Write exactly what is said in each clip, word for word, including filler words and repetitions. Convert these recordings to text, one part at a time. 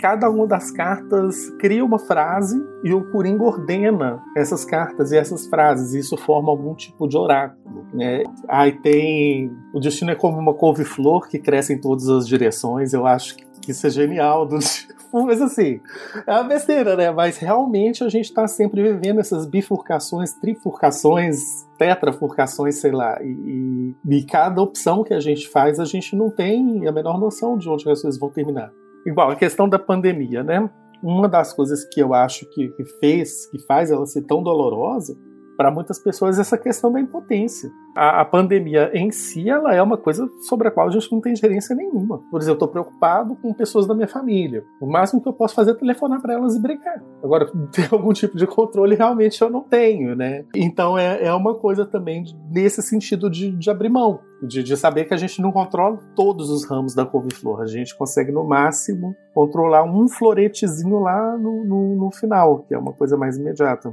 cada uma das cartas cria uma frase e o Coringa ordena essas cartas e essas frases. Isso forma algum tipo de oráculo, né? Aí tem... O destino é como uma couve-flor que cresce em todas as direções. Eu acho que que isso é genial, do tipo, mas assim, é uma besteira, né? Mas realmente a gente tá sempre vivendo essas bifurcações, trifurcações, tetrafurcações, sei lá, e, e, e cada opção que a gente faz, a gente não tem a menor noção de onde as coisas vão terminar. Igual, a questão da pandemia, né? Uma das coisas que eu acho que, que fez, que faz ela ser tão dolorosa, para muitas pessoas, essa questão da impotência. A, a pandemia em si, ela é uma coisa sobre a qual a gente não tem gerência nenhuma. Por exemplo, eu estou preocupado com pessoas da minha família. O máximo que eu posso fazer é telefonar para elas e brigar. Agora, ter algum tipo de controle, realmente, eu não tenho, né? Então, é, é uma coisa também nesse sentido de, de abrir mão. De, de saber que a gente não controla todos os ramos da couve-flor. A gente consegue, no máximo, controlar um floretezinho lá no, no, no final, que é uma coisa mais imediata.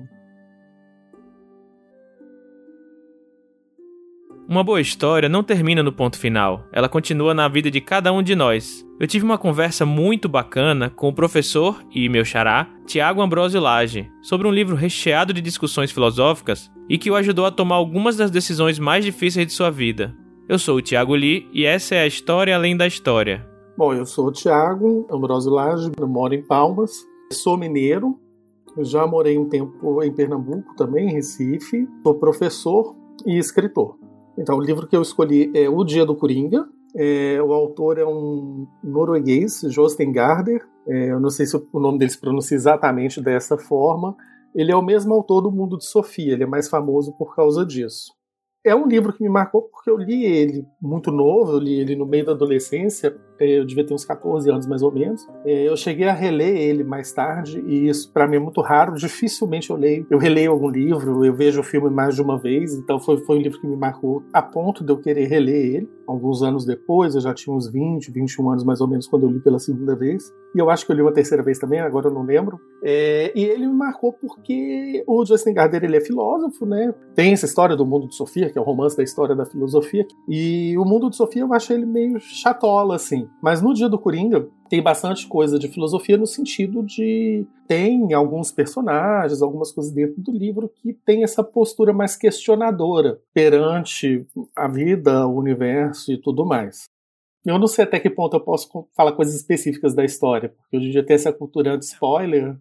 Uma boa história não termina no ponto final, ela continua na vida de cada um de nós. Eu tive uma conversa muito bacana com o professor e meu xará, Tiago Ambrosio Laje, sobre um livro recheado de discussões filosóficas e que o ajudou a tomar algumas das decisões mais difíceis de sua vida. Eu sou o Thiago Lee e essa é a História Além da História. Bom, eu sou o Tiago Ambrosio Laje, eu moro em Palmas, sou mineiro, já morei um tempo em Pernambuco também, em Recife, sou professor e escritor. Então, o livro que eu escolhi é O Dia do Coringa. É, o autor é um norueguês, Jostein Gaarder. É, eu não sei se o nome dele se pronuncia exatamente dessa forma. Ele é o mesmo autor do Mundo de Sofia. Ele é mais famoso por causa disso. É um livro que me marcou porque eu li ele muito novo. Eu li ele no meio da adolescência. Eu devia ter uns catorze anos, mais ou menos. É, eu cheguei a reler ele mais tarde. E isso, para mim, é muito raro. Dificilmente eu leio. Eu releio algum livro. Eu vejo o filme mais de uma vez. Então, foi, foi um livro que me marcou a ponto de eu querer reler ele. Alguns anos depois, eu já tinha uns vinte, vinte e um anos, mais ou menos, quando eu li pela segunda vez. E eu acho que eu li uma terceira vez também. Agora eu não lembro. É, e ele me marcou porque o Jostein Gaarder, ele é filósofo, né? Tem essa história do Mundo de Sofia, que é o romance da história da filosofia. E o Mundo de Sofia, eu acho ele meio chatola, assim. Mas no Dia do Coringa tem bastante coisa de filosofia no sentido de... Tem alguns personagens, algumas coisas dentro do livro que tem essa postura mais questionadora perante a vida, o universo e tudo mais. Eu não sei até que ponto eu posso falar coisas específicas da história, porque hoje em dia tem essa cultura de spoiler,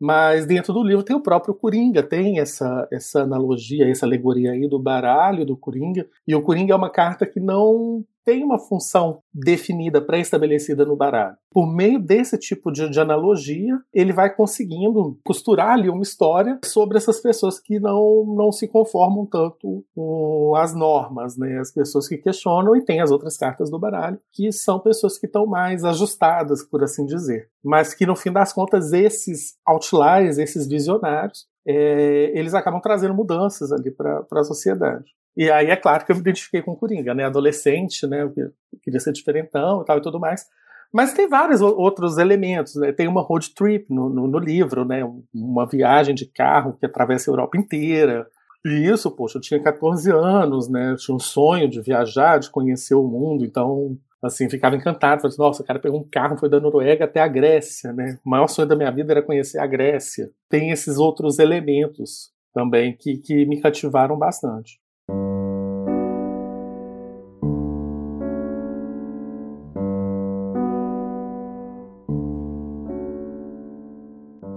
mas dentro do livro tem o próprio Coringa, tem essa, essa analogia, essa alegoria aí do baralho do Coringa, e o Coringa é uma carta que não... tem uma função definida, pré-estabelecida no baralho. Por meio desse tipo de, de analogia, ele vai conseguindo costurar ali uma história sobre essas pessoas que não, não se conformam tanto com as normas, né? As pessoas que questionam, e tem as outras cartas do baralho, que são pessoas que estão mais ajustadas, por assim dizer. Mas que, no fim das contas, esses outliers, esses visionários, é, eles acabam trazendo mudanças ali para a sociedade. E aí é claro que eu me identifiquei com o Coringa, né? Adolescente, né? Eu queria ser diferentão e tal e tudo mais. Mas tem vários outros elementos, né? Tem uma road trip no, no, no livro, né? Uma viagem de carro que atravessa a Europa inteira. E isso, poxa, eu tinha catorze anos, né? Eu tinha um sonho de viajar, de conhecer o mundo, então... assim, ficava encantado, falei, nossa, o cara pegou um carro, foi da Noruega até a Grécia, né? O maior sonho da minha vida era conhecer a Grécia. Tem esses outros elementos também que, que me cativaram bastante.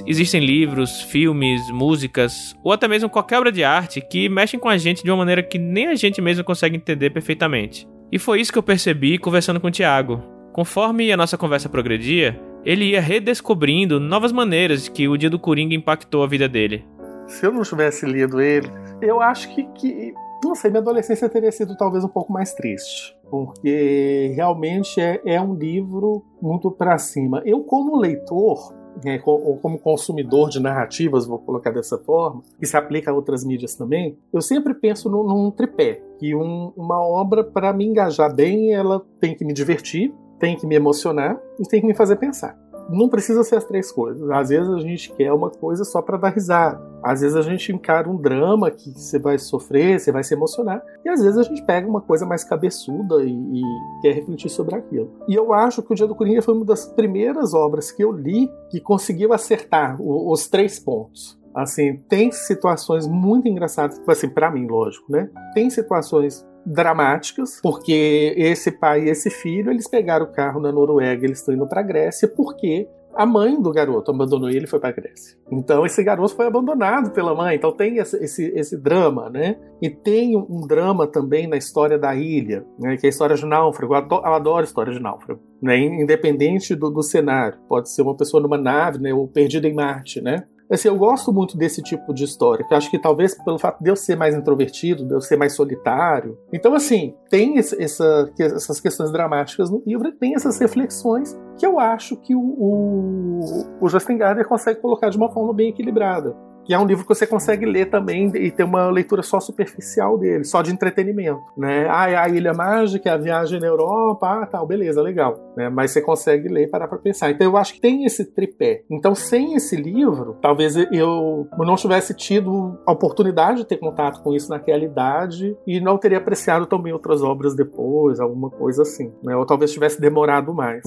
Existem livros, filmes, músicas, ou até mesmo qualquer obra de arte que mexem com a gente de uma maneira que nem a gente mesmo consegue entender perfeitamente. E foi isso que eu percebi conversando com o Tiago. Conforme a nossa conversa progredia, ele ia redescobrindo novas maneiras que o Dia do Coringa impactou a vida dele. Se eu não tivesse lido ele, eu acho que, que não sei, minha adolescência teria sido talvez um pouco mais triste. Porque realmente é, é um livro muito pra cima. Eu, como leitor, né, ou como consumidor de narrativas, vou colocar dessa forma, que se aplica a outras mídias também, eu sempre penso num, num tripé. Que um, uma obra, para me engajar bem, ela tem que me divertir, tem que me emocionar e tem que me fazer pensar. não precisa ser as três coisas. Às vezes a gente quer uma coisa só para dar risada. Às vezes a gente encara um drama que você vai sofrer, você vai se emocionar. E às vezes a gente pega uma coisa mais cabeçuda e, e quer refletir sobre aquilo. E eu acho que O Dia do Coringa foi uma das primeiras obras que eu li que conseguiu acertar o, os três pontos. Assim, tem situações muito engraçadas, assim, pra mim, lógico, né? Tem situações dramáticas, porque esse pai e esse filho, eles pegaram o carro na Noruega, eles estão indo pra Grécia, porque a mãe do garoto abandonou ele e foi pra Grécia. Então esse garoto foi abandonado pela mãe, então tem esse, esse, esse drama, né? E tem um drama também na história da ilha, né? Que é a história de náufrago. Eu adoro a história de náufrago, né? Independente do, do cenário. Pode ser uma pessoa numa nave, né? Ou perdida em Marte, né? Assim, eu gosto muito desse tipo de história, que eu acho que talvez pelo fato de eu ser mais introvertido, de eu ser mais solitário. Então, assim, tem esse, essa, essas questões dramáticas no livro, tem essas reflexões que eu acho que o, o, o Jostein Gaarder consegue colocar de uma forma bem equilibrada. Que é um livro que você consegue ler também e ter uma leitura só superficial dele, só de entretenimento, né? Ah, é a Ilha Mágica, a viagem na Europa, ah, tal, beleza, legal, né? Mas você consegue ler e parar pra pensar. Então eu acho que tem esse tripé. Então sem esse livro, talvez eu não tivesse tido a oportunidade de ter contato com isso naquela idade e não teria apreciado também outras obras depois, alguma coisa assim, né? Ou talvez tivesse demorado mais.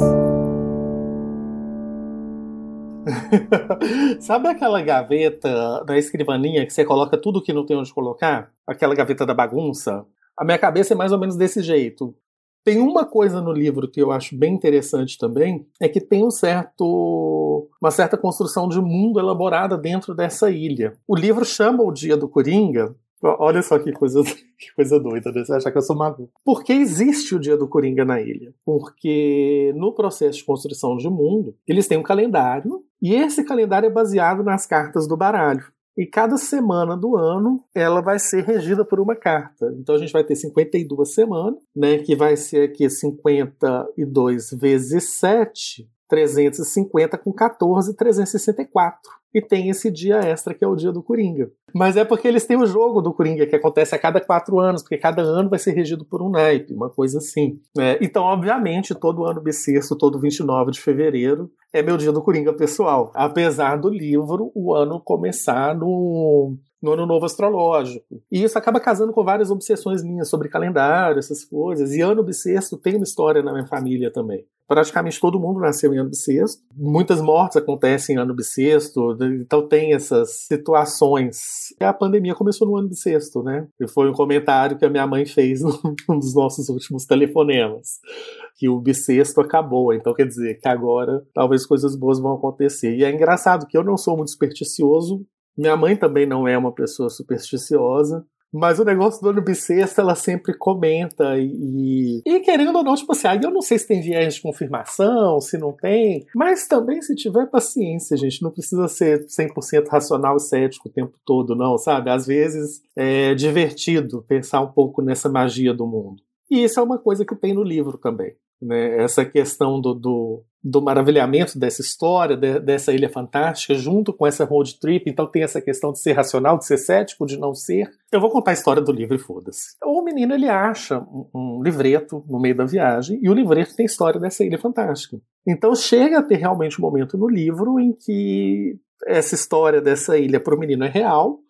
Sabe aquela gaveta da escrivaninha que você coloca tudo que não tem onde colocar? Aquela gaveta da bagunça? A minha cabeça é mais ou menos desse jeito. Tem uma coisa no livro que eu acho bem interessante também, é que tem um certo, uma certa construção de mundo elaborada dentro dessa ilha. O livro chama O Dia do Coringa. Olha só que coisa, que coisa doida, né? Você acha que eu sou maluco. Por que existe o Dia do Coringa na ilha? Porque no processo de construção de mundo, eles têm um calendário, e esse calendário é baseado nas cartas do baralho. E cada semana do ano, ela vai ser regida por uma carta. Então a gente vai ter cinquenta e duas semanas, né? Que vai ser aqui cinquenta e dois vezes sete, trezentos e cinquenta com catorze, trezentos e sessenta e quatro. E tem esse dia extra que é o Dia do Coringa. Mas é porque eles têm o jogo do Coringa, que acontece a cada quatro anos, porque cada ano vai ser regido por um naipe, uma coisa assim. É, então, obviamente, todo ano bissexto, todo vinte e nove de fevereiro, é meu Dia do Coringa pessoal. Apesar do livro, o ano começar no, no Ano Novo Astrológico. E isso acaba casando com várias obsessões minhas sobre calendário, essas coisas. E ano bissexto tem uma história na minha família também. Praticamente todo mundo nasceu em ano bissexto. Muitas mortes acontecem em ano bissexto. Então tem essas situações. A pandemia começou no ano bissexto, né? E foi um comentário que a minha mãe fez num dos nossos últimos telefonemas. Que o bissexto acabou. Então quer dizer que agora talvez coisas boas vão acontecer. E é engraçado que eu não sou muito supersticioso. Minha mãe também não é uma pessoa supersticiosa. Mas o negócio do ano bissexto, ela sempre comenta e... E querendo ou não, tipo assim, aí eu não sei se tem viés de confirmação, se não tem, mas também se tiver paciência, gente, não precisa ser cem por cento racional e cético o tempo todo, não, sabe? Às vezes é divertido pensar um pouco nessa magia do mundo. E isso é uma coisa que tem no livro também, né? Essa questão do... do... do maravilhamento dessa história, de, dessa ilha fantástica, junto com essa road trip. Então tem essa questão de ser racional, de ser cético, de não ser. Eu vou contar a história do livro e foda-se. O menino, ele acha um, um livreto no meio da viagem, e o livreto tem a história dessa ilha fantástica. Então chega a ter realmente um momento no livro em que essa história dessa ilha para o menino é real,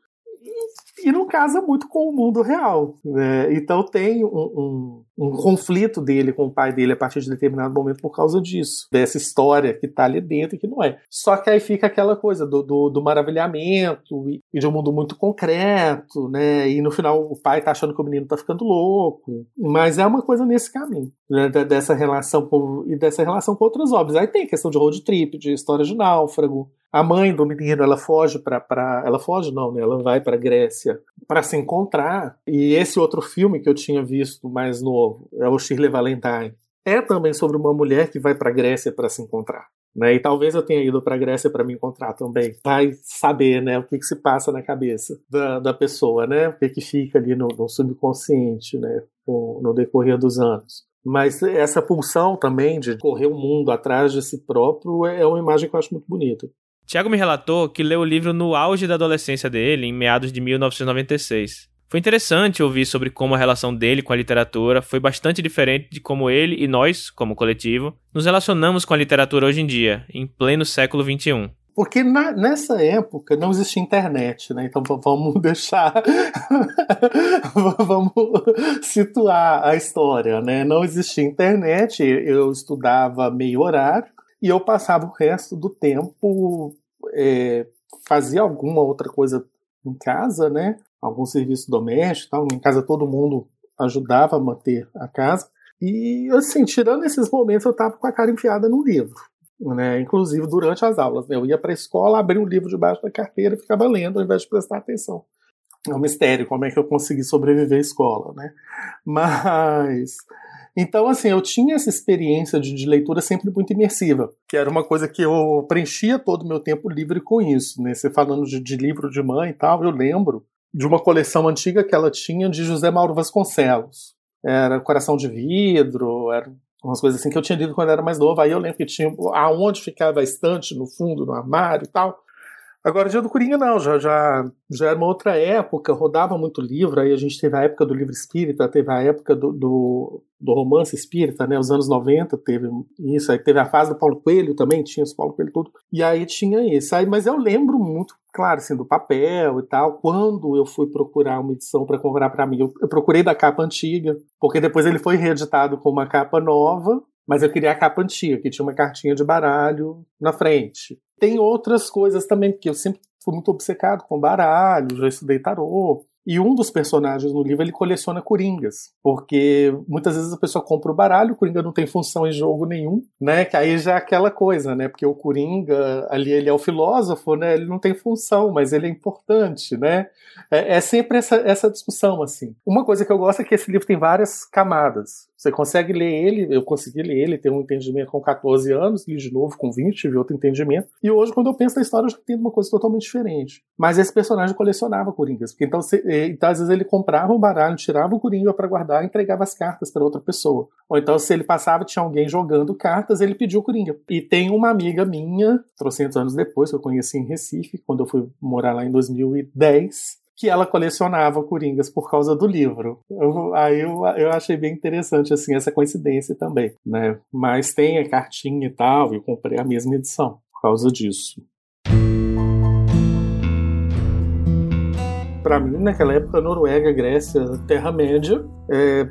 e não casa muito com o mundo real, né? Então tem um, um, um conflito dele com o pai dele a partir de determinado momento por causa disso, dessa história que tá ali dentro e que não é. Só que aí fica aquela coisa do, do, do maravilhamento e, e de um mundo muito concreto, né? E no final o pai tá achando que o menino tá ficando louco, mas é uma coisa nesse caminho, né? Dessa relação com, e dessa relação com outras obras. Aí tem a questão de road trip, de história de náufrago. A mãe do menino, ela foge para para ela foge não, né? Ela vai para Grécia para se encontrar. E esse outro filme que eu tinha visto mais novo, é o Shirley Valentine, é também sobre uma mulher que vai para Grécia para se encontrar, né? E talvez eu tenha ido para Grécia para me encontrar também. Vai saber, né, o que que se passa na cabeça da, da pessoa, né? O que que fica ali no, no subconsciente, né, no, no decorrer dos anos. Mas essa pulsão também de correr o mundo atrás de si próprio é uma imagem que eu acho muito bonita. Tiago me relatou que leu o livro no auge da adolescência dele, em meados de mil novecentos e noventa e seis. Foi interessante ouvir sobre como a relação dele com a literatura foi bastante diferente de como ele e nós, como coletivo, nos relacionamos com a literatura hoje em dia, em pleno século vinte e um. Porque na, nessa época não existia internet, né? Então vamos deixar... vamos situar a história, né? Não existia internet, eu estudava meio horário e eu passava o resto do tempo... É, fazia alguma outra coisa em casa, né? Algum serviço doméstico, tal. Em casa todo mundo ajudava a manter a casa. E, assim, tirando esses momentos, eu estava com a cara enfiada num livro, né? Inclusive durante as aulas. Né? Eu ia para a escola, abria um livro debaixo da carteira e ficava lendo ao invés de prestar atenção. É um mistério como é que eu consegui sobreviver à escola, né? Mas... Então, assim, eu tinha essa experiência de, de leitura sempre muito imersiva, que era uma coisa que eu preenchia todo o meu tempo livre com isso, né? Você falando de, de livro de mãe e tal, eu lembro de uma coleção antiga que ela tinha de José Mauro Vasconcelos. Era Coração de Vidro, eram umas coisas assim que eu tinha lido quando eu era mais novo. Aí eu lembro que tinha aonde ficava a estante, no fundo, no armário e tal. Agora, o Dia do Coringa não, já, já, já era uma outra época, rodava muito livro, aí a gente teve a época do livro espírita, teve a época do, do, do romance espírita, né, os anos noventa teve isso, aí teve a fase do Paulo Coelho também, tinha os Paulo Coelho tudo, e aí tinha isso, aí, mas eu lembro muito, claro, assim, do papel e tal, quando eu fui procurar uma edição para comprar para mim, eu, eu procurei da capa antiga, porque depois ele foi reeditado com uma capa nova, mas eu queria a capa antiga, que tinha uma cartinha de baralho na frente. Tem outras coisas também, porque eu sempre fui muito obcecado com baralho, já estudei tarô. E um dos personagens no livro, ele coleciona coringas, porque muitas vezes a pessoa compra o baralho, o coringa não tem função em jogo nenhum, né? Que aí já é aquela coisa, né? Porque o coringa, ali ele é o filósofo, né? Ele não tem função, mas ele é importante, né? É, é sempre essa, essa discussão, assim. Uma coisa que eu gosto é que esse livro tem várias camadas. Você consegue ler ele, eu consegui ler ele, ter um entendimento com catorze anos, li de novo com vinte, tive outro entendimento. E hoje, quando eu penso na história, eu já entendo uma coisa totalmente diferente. Mas esse personagem colecionava coringas, porque então você... Então, às vezes, ele comprava um baralho, tirava o coringa para guardar e entregava as cartas para outra pessoa. Ou então, se ele passava, tinha alguém jogando cartas, ele pediu o coringa. E tem uma amiga minha, trocentos anos depois, que eu conheci em Recife, quando eu fui morar lá em dois mil e dez, que ela colecionava coringas por causa do livro. Eu, aí eu, eu achei bem interessante, assim, essa coincidência também, né? Mas tem a cartinha e tal, eu comprei a mesma edição por causa disso. Para mim, naquela época, Noruega, Grécia, Terra-média, é,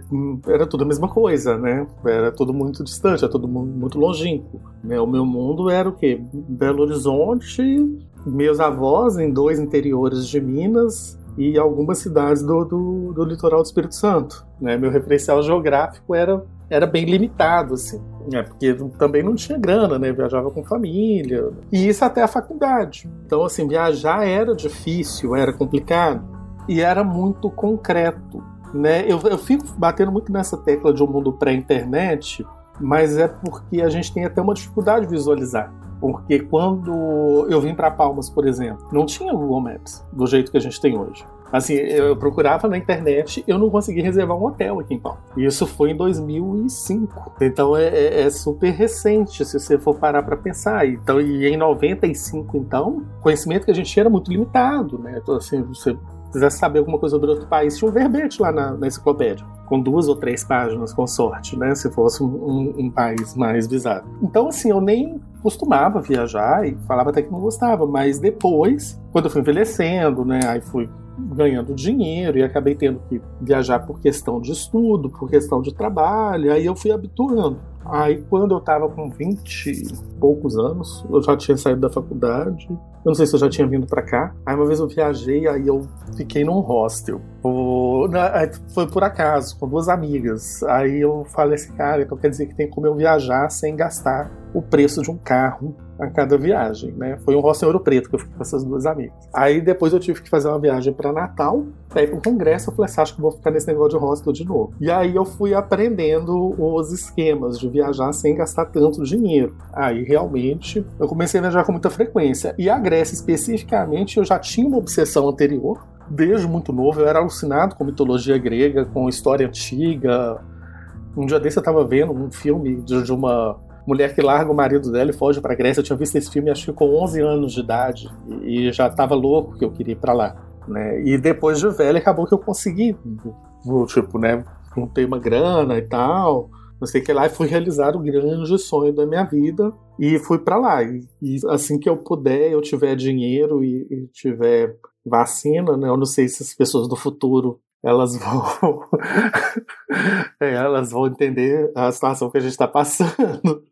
era tudo a mesma coisa, né? Era tudo muito distante, era tudo muito longínquo, né? O meu mundo era o quê? Belo Horizonte, meus avós em dois interiores de Minas e algumas cidades do, do, do litoral do Espírito Santo, né? Meu referencial geográfico era, era bem limitado, assim. É, porque também não tinha grana, né? Viajava com família. E isso até a faculdade. Então, assim, viajar era difícil, era complicado. E era muito concreto, né? Eu, eu fico batendo muito nessa tecla de um mundo pré-internet, mas é porque a gente tem até uma dificuldade de visualizar. Porque quando eu vim para Palmas, por exemplo, não tinha Google Maps do jeito que a gente tem hoje. Assim, eu procurava na internet, eu não consegui reservar um hotel aqui em Palmas. E isso foi em dois mil e cinco. Então é, é super recente, se você for parar para pensar. Então, e em noventa e cinco, então, o conhecimento que a gente tinha era muito limitado, né? Então, assim, você quisesse saber alguma coisa sobre outro país, tinha um verbete lá na, na enciclopédia, com duas ou três páginas, com sorte, né? Se fosse um, um, um país mais visado. Então, assim, eu nem costumava viajar e falava até que não gostava, mas depois, quando eu fui envelhecendo, né? Aí fui ganhando dinheiro e acabei tendo que viajar por questão de estudo, por questão de trabalho, aí eu fui habituando. Aí quando eu tava com vinte e poucos anos, eu já tinha saído da faculdade, eu não sei se eu já tinha vindo pra cá, aí uma vez eu viajei, aí eu fiquei num hostel, o... foi por acaso, com duas amigas, aí eu falei assim, cara, então quer dizer que tem como eu viajar sem gastar o preço de um carro a cada viagem, né? Foi um hostel em Ouro Preto que eu fiquei com essas duas amigas. Aí depois eu tive que fazer uma viagem pra Natal, pra ir pro congresso, eu falei assim, acho que vou ficar nesse negócio de hostel de novo. E aí eu fui aprendendo os esquemas de viajar sem gastar tanto dinheiro. Aí realmente eu comecei a viajar com muita frequência. E a Grécia especificamente eu já tinha uma obsessão anterior, desde muito novo, eu era alucinado com mitologia grega, com história antiga. Um dia desse eu tava vendo um filme de uma mulher que larga o marido dela e foge pra Grécia. Eu tinha visto esse filme, acho que com onze anos de idade, e já tava louco que eu queria ir pra lá. né? E depois de velho acabou que eu consegui, tipo, né? Juntei uma grana e tal, não sei o que lá, e fui realizar o grande sonho da minha vida e fui pra lá. E, e assim que eu puder, eu tiver dinheiro e, e tiver vacina, né? Eu não sei se as pessoas do futuro elas vão é, elas vão entender a situação que a gente está passando.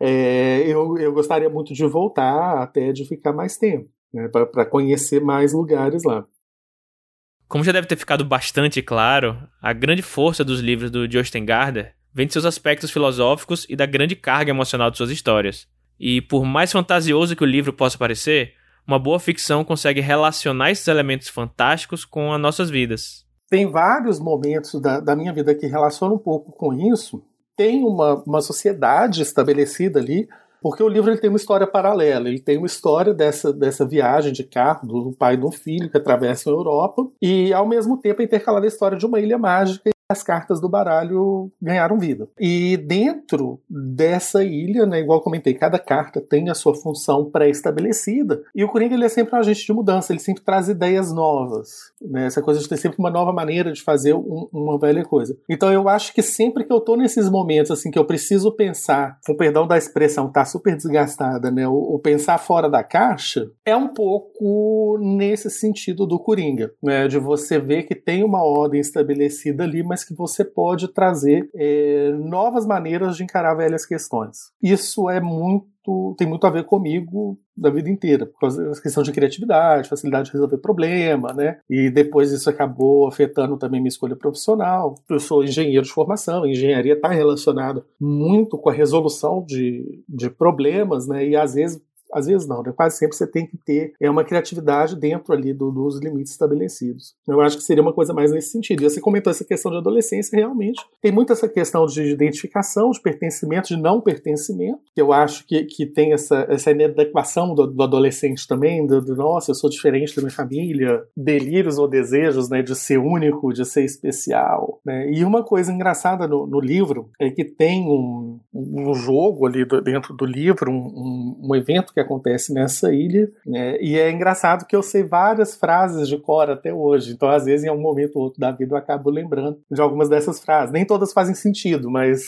É, eu, eu gostaria muito de voltar, até de ficar mais tempo, né, para conhecer mais lugares lá. Como já deve ter ficado bastante claro, a grande força dos livros do Jostein Gaarder vem de seus aspectos filosóficos e da grande carga emocional de suas histórias. E por mais fantasioso que o livro possa parecer, uma boa ficção consegue relacionar esses elementos fantásticos com as nossas vidas. Tem vários momentos da, da minha vida que relacionam um pouco com isso. Tem uma, uma sociedade estabelecida ali, porque o livro ele tem uma história paralela. Ele tem uma história dessa, dessa viagem de carro do pai e do filho que atravessam a Europa e, ao mesmo tempo, é intercalada a história de uma ilha mágica e as cartas do baralho ganharam vida. E dentro dessa ilha, né, igual eu comentei, cada carta tem a sua função pré-estabelecida. E o Coringa ele é sempre um agente de mudança, ele sempre traz ideias novas, né? Essa coisa de ter sempre uma nova maneira de fazer um, uma velha coisa. Então eu acho que sempre que eu tô nesses momentos assim que eu preciso pensar, com perdão da expressão, tá super desgastada, né? O pensar fora da caixa é um pouco nesse sentido do Coringa, né? De você ver que tem uma ordem estabelecida ali, mas que você pode trazer é, novas maneiras de encarar velhas questões. Isso é muito, tem muito a ver comigo da vida inteira, por causa da questão de criatividade, facilidade de resolver problema, né? E depois isso acabou afetando também minha escolha profissional. Eu sou engenheiro de formação, a engenharia está relacionada muito com a resolução de, de problemas, né? E às vezes Às vezes não, né? Quase sempre você tem que ter é, uma criatividade dentro ali do, dos limites estabelecidos. Eu acho que seria uma coisa mais nesse sentido. E você comentou essa questão de adolescência, realmente. Tem muito essa questão de identificação, de pertencimento, de não pertencimento. Eu acho que, que tem essa, essa inadequação do, do adolescente também, do, do nossa, eu sou diferente da minha família, delírios ou desejos, né, de ser único, de ser especial, né? E uma coisa engraçada no, no livro é que tem um, um jogo ali do, dentro do livro, um, um, um evento que que acontece nessa ilha, né? E é engraçado que eu sei várias frases de cor até hoje, então às vezes em algum momento ou outro da vida eu acabo lembrando de algumas dessas frases, nem todas fazem sentido, mas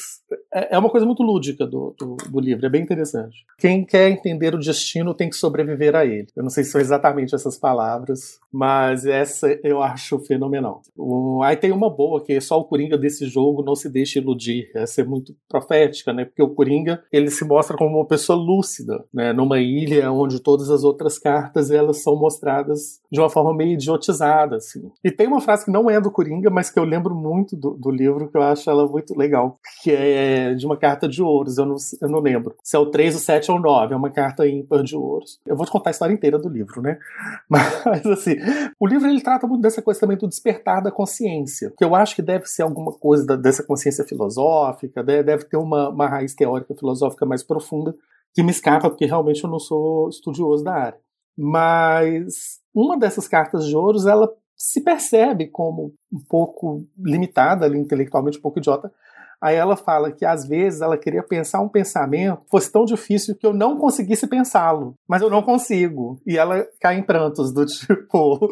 é uma coisa muito lúdica do, do, do livro, é bem interessante. Quem quer entender o destino tem que sobreviver a ele. Eu não sei se são exatamente essas palavras, mas essa eu acho fenomenal. O, aí tem uma boa, que só o Coringa desse jogo não se deixa iludir, essa é muito profética, né? Porque o Coringa ele se mostra como uma pessoa lúcida, né? Numa ilha onde todas as outras cartas elas são mostradas de uma forma meio idiotizada, assim. E tem uma frase que não é do Coringa, mas que eu lembro muito do, do livro, que eu acho ela muito legal, que é de uma carta de ouros, eu não, eu não lembro se é o três, o sete ou o nove, é uma carta ímpar de ouros. Eu vou te contar a história inteira do livro, né? Mas, assim, o livro ele trata muito dessa coisa também do despertar da consciência, que eu acho que deve ser alguma coisa da, dessa consciência filosófica, né? Deve ter uma, uma raiz teórica filosófica mais profunda, que me escapa, porque realmente eu não sou estudioso da área. Mas uma dessas cartas de ouros, ela se percebe como um pouco limitada, ali, intelectualmente um pouco idiota. Aí ela fala que às vezes ela queria pensar um pensamento que fosse tão difícil que eu não conseguisse pensá-lo, mas eu não consigo. E ela cai em prantos do tipo...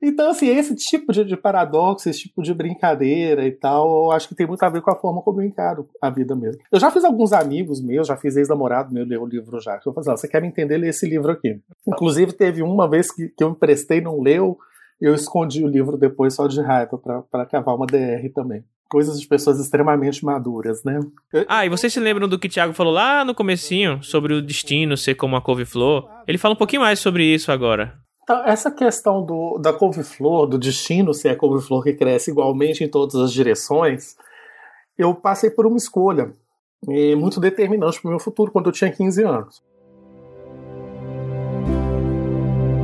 Então, assim, esse tipo de, de paradoxo, esse tipo de brincadeira e tal, eu acho que tem muito a ver com a forma como eu encaro a vida mesmo. Eu já fiz alguns amigos meus, já fiz ex-namorado meu ler o livro já. Eu falei, ah, você quer me entender, lê esse livro aqui. Inclusive, teve uma vez que, que eu emprestei, não leu, eu escondi o livro depois só de raiva pra, pra cavar uma D R também. Coisas de pessoas extremamente maduras, né? Ah, e vocês se lembram do que o Thiago falou lá no comecinho, sobre o destino ser como a couve-flor? Ele fala um pouquinho mais sobre isso agora. Então, essa questão do, da couve-flor, do destino ser a couve-flor que cresce igualmente em todas as direções, eu passei por uma escolha é, muito determinante para o meu futuro quando eu tinha quinze anos.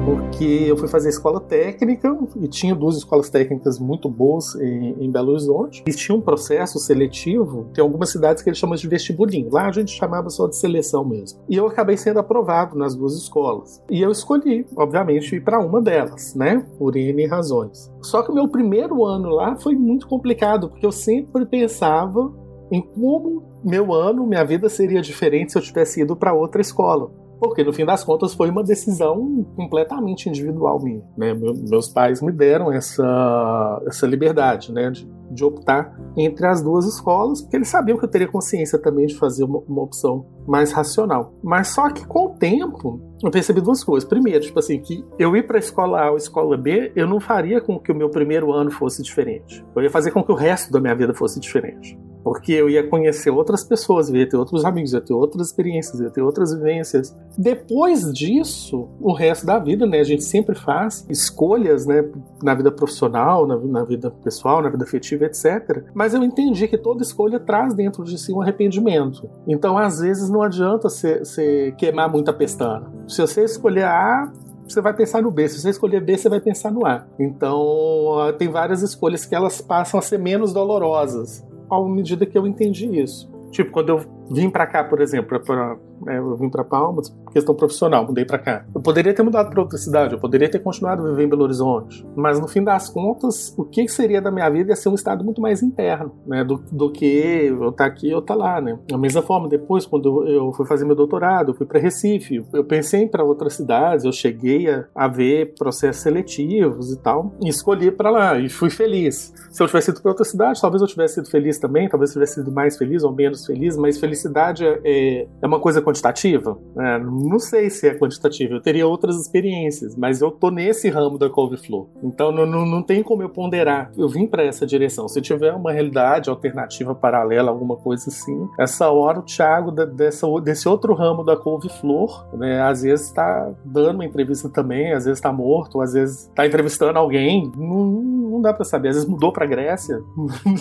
Porque eu fui fazer escola técnica e tinha duas escolas técnicas muito boas em, em Belo Horizonte. E tinha um processo seletivo, tem algumas cidades que eles chamam de vestibulinho. Lá a gente chamava só de seleção mesmo. E eu acabei sendo aprovado nas duas escolas. E eu escolhi, obviamente, ir para uma delas, né? Por N razões. Só que o meu primeiro ano lá foi muito complicado, porque eu sempre pensava em como meu ano, minha vida seria diferente se eu tivesse ido para outra escola. porque no fim das contas foi uma decisão completamente individual minha, né? Me, meus pais me deram essa, essa liberdade, né, de, de optar entre as duas escolas, porque eles sabiam que eu teria consciência também de fazer uma, uma opção mais racional. Mas só que com o tempo eu percebi duas coisas. Primeiro, tipo assim, que eu ir para a escola A ou escola B, eu não faria com que o meu primeiro ano fosse diferente. Eu ia fazer com que o resto da minha vida fosse diferente. Porque eu ia conhecer outras pessoas, eu ia ter outros amigos, eu ia ter outras experiências, eu ia ter outras vivências. Depois disso, o resto da vida, né? A gente sempre faz escolhas, né? Na vida profissional, na, na vida pessoal, na vida afetiva, etcétera. Mas eu entendi que toda escolha traz dentro de si um arrependimento. Então, às vezes, não adianta você queimar muita pestana. Se você escolher A, você vai pensar no B. Se você escolher B, você vai pensar no A. Então, tem várias escolhas que elas passam a ser menos dolorosas à medida que eu entendi isso. Tipo, quando eu vim pra cá, por exemplo, pra, pra, é, eu vim pra Palmas, questão profissional, mudei pra cá. Eu poderia ter mudado pra outra cidade, eu poderia ter continuado a viver em Belo Horizonte, mas no fim das contas, o que seria da minha vida ia ser um estado muito mais interno, né, do, do que eu tá aqui ou tá lá, né. Da mesma forma, depois, quando eu, eu fui fazer meu doutorado, eu fui pra Recife, eu pensei em ir pra outras cidades, eu cheguei a, a ver processos seletivos e tal, e escolhi pra lá, e fui feliz. Se eu tivesse ido pra outra cidade, talvez eu tivesse sido feliz também, talvez eu tivesse sido mais feliz ou menos feliz, mas feliz Felicidade é, é uma coisa quantitativa? É, não sei se é quantitativa. Eu teria outras experiências, mas eu tô nesse ramo da couve-flor. Então não, não, não tem como eu ponderar. Eu vim para essa direção. Se tiver uma realidade alternativa, paralela, alguma coisa assim, essa hora o Thiago da, dessa, desse outro ramo da couve-flor, né, às vezes tá dando uma entrevista também, às vezes tá morto, às vezes tá entrevistando alguém. Não, não dá para saber. Às vezes mudou pra Grécia.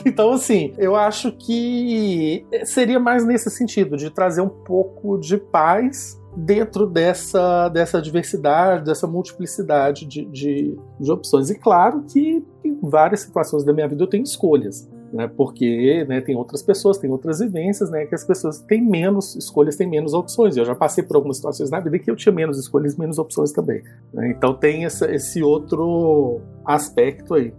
Então assim, eu acho que seria mais necessário sentido, de trazer um pouco de paz dentro dessa, dessa diversidade, dessa multiplicidade de, de, de opções. E claro que em várias situações da minha vida eu tenho escolhas, né? Porque, né, tem outras pessoas, tem outras vivências, né, que as pessoas têm menos escolhas, têm menos opções. Eu já passei por algumas situações na vida que eu tinha menos escolhas, menos opções também, né? Então tem essa, esse outro aspecto aí.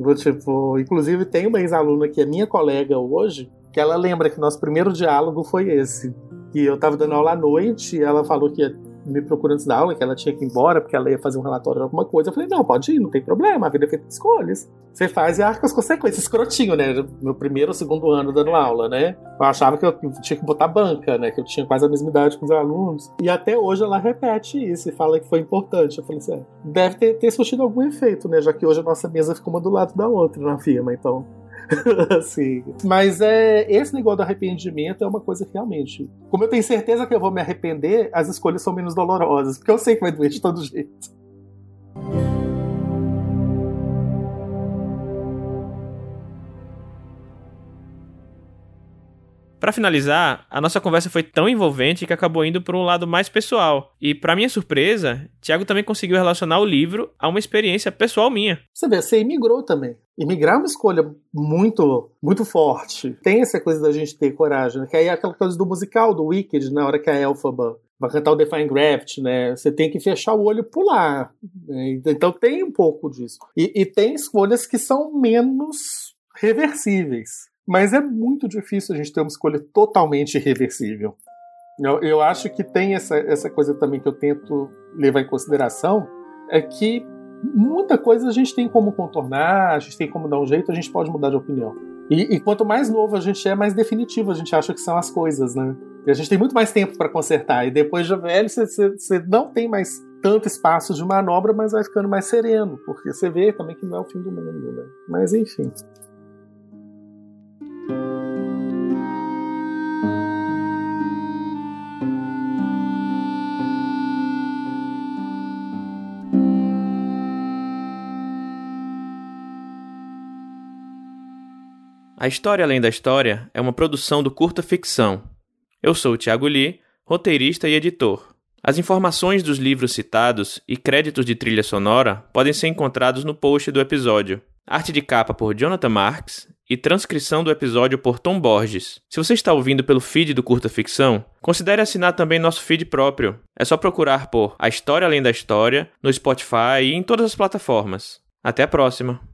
Vou, tipo, inclusive tem uma ex-aluna que é minha colega hoje, que ela lembra que nosso primeiro diálogo foi esse, que eu estava dando aula à noite, e ela falou que ia me procurando antes da aula, que ela tinha que ir embora, porque ela ia fazer um relatório de alguma coisa. Eu falei, não, pode ir, não tem problema, a vida é feita de escolhas. Você faz e arca com as consequências, escrotinho, né? Meu primeiro ou segundo ano dando aula, né? Eu achava que eu tinha que botar banca, né? Que eu tinha quase a mesma idade com os alunos. E até hoje ela repete isso e fala que foi importante. Eu falei assim, é, deve ter, ter surtido algum efeito, né? Já que hoje a nossa mesa ficou uma do lado da outra na firma, então... Sim. Mas é, esse negócio do arrependimento é uma coisa que realmente, como eu tenho certeza que eu vou me arrepender, as escolhas são menos dolorosas, porque eu sei que vai doer de todo jeito. Para finalizar, a nossa conversa foi tão envolvente que acabou indo para um lado mais pessoal. E, para minha surpresa, Thiago também conseguiu relacionar o livro a uma experiência pessoal minha. Você vê, você imigrou também. Imigrar é uma escolha muito, muito forte. Tem essa coisa da gente ter coragem, né? Que aí é aquela coisa do musical, do Wicked, na hora que a Elphaba vai cantar o Defying Gravity, né? Você tem que fechar o olho e pular, né? Então tem um pouco disso. E, e tem escolhas que são menos reversíveis. Mas é muito difícil a gente ter uma escolha totalmente irreversível. Eu, eu acho que tem essa, essa coisa também que eu tento levar em consideração, é que muita coisa a gente tem como contornar, a gente tem como dar um jeito, a gente pode mudar de opinião. E, e quanto mais novo a gente é, mais definitivo a gente acha que são as coisas, né? E a gente tem muito mais tempo para consertar. E depois de velho, você, você, você não tem mais tanto espaço de manobra, mas vai ficando mais sereno, porque você vê também que não é o fim do mundo, né? Mas enfim... A História Além da História é uma produção do Curta Ficção. Eu sou o Thiago Lee, roteirista e editor. As informações dos livros citados e créditos de trilha sonora podem ser encontrados no post do episódio. Arte de capa por Jonathan Marks e transcrição do episódio por Tom Borges. Se você está ouvindo pelo feed do Curta Ficção, considere assinar também nosso feed próprio. É só procurar por A História Além da História no Spotify e em todas as plataformas. Até a próxima!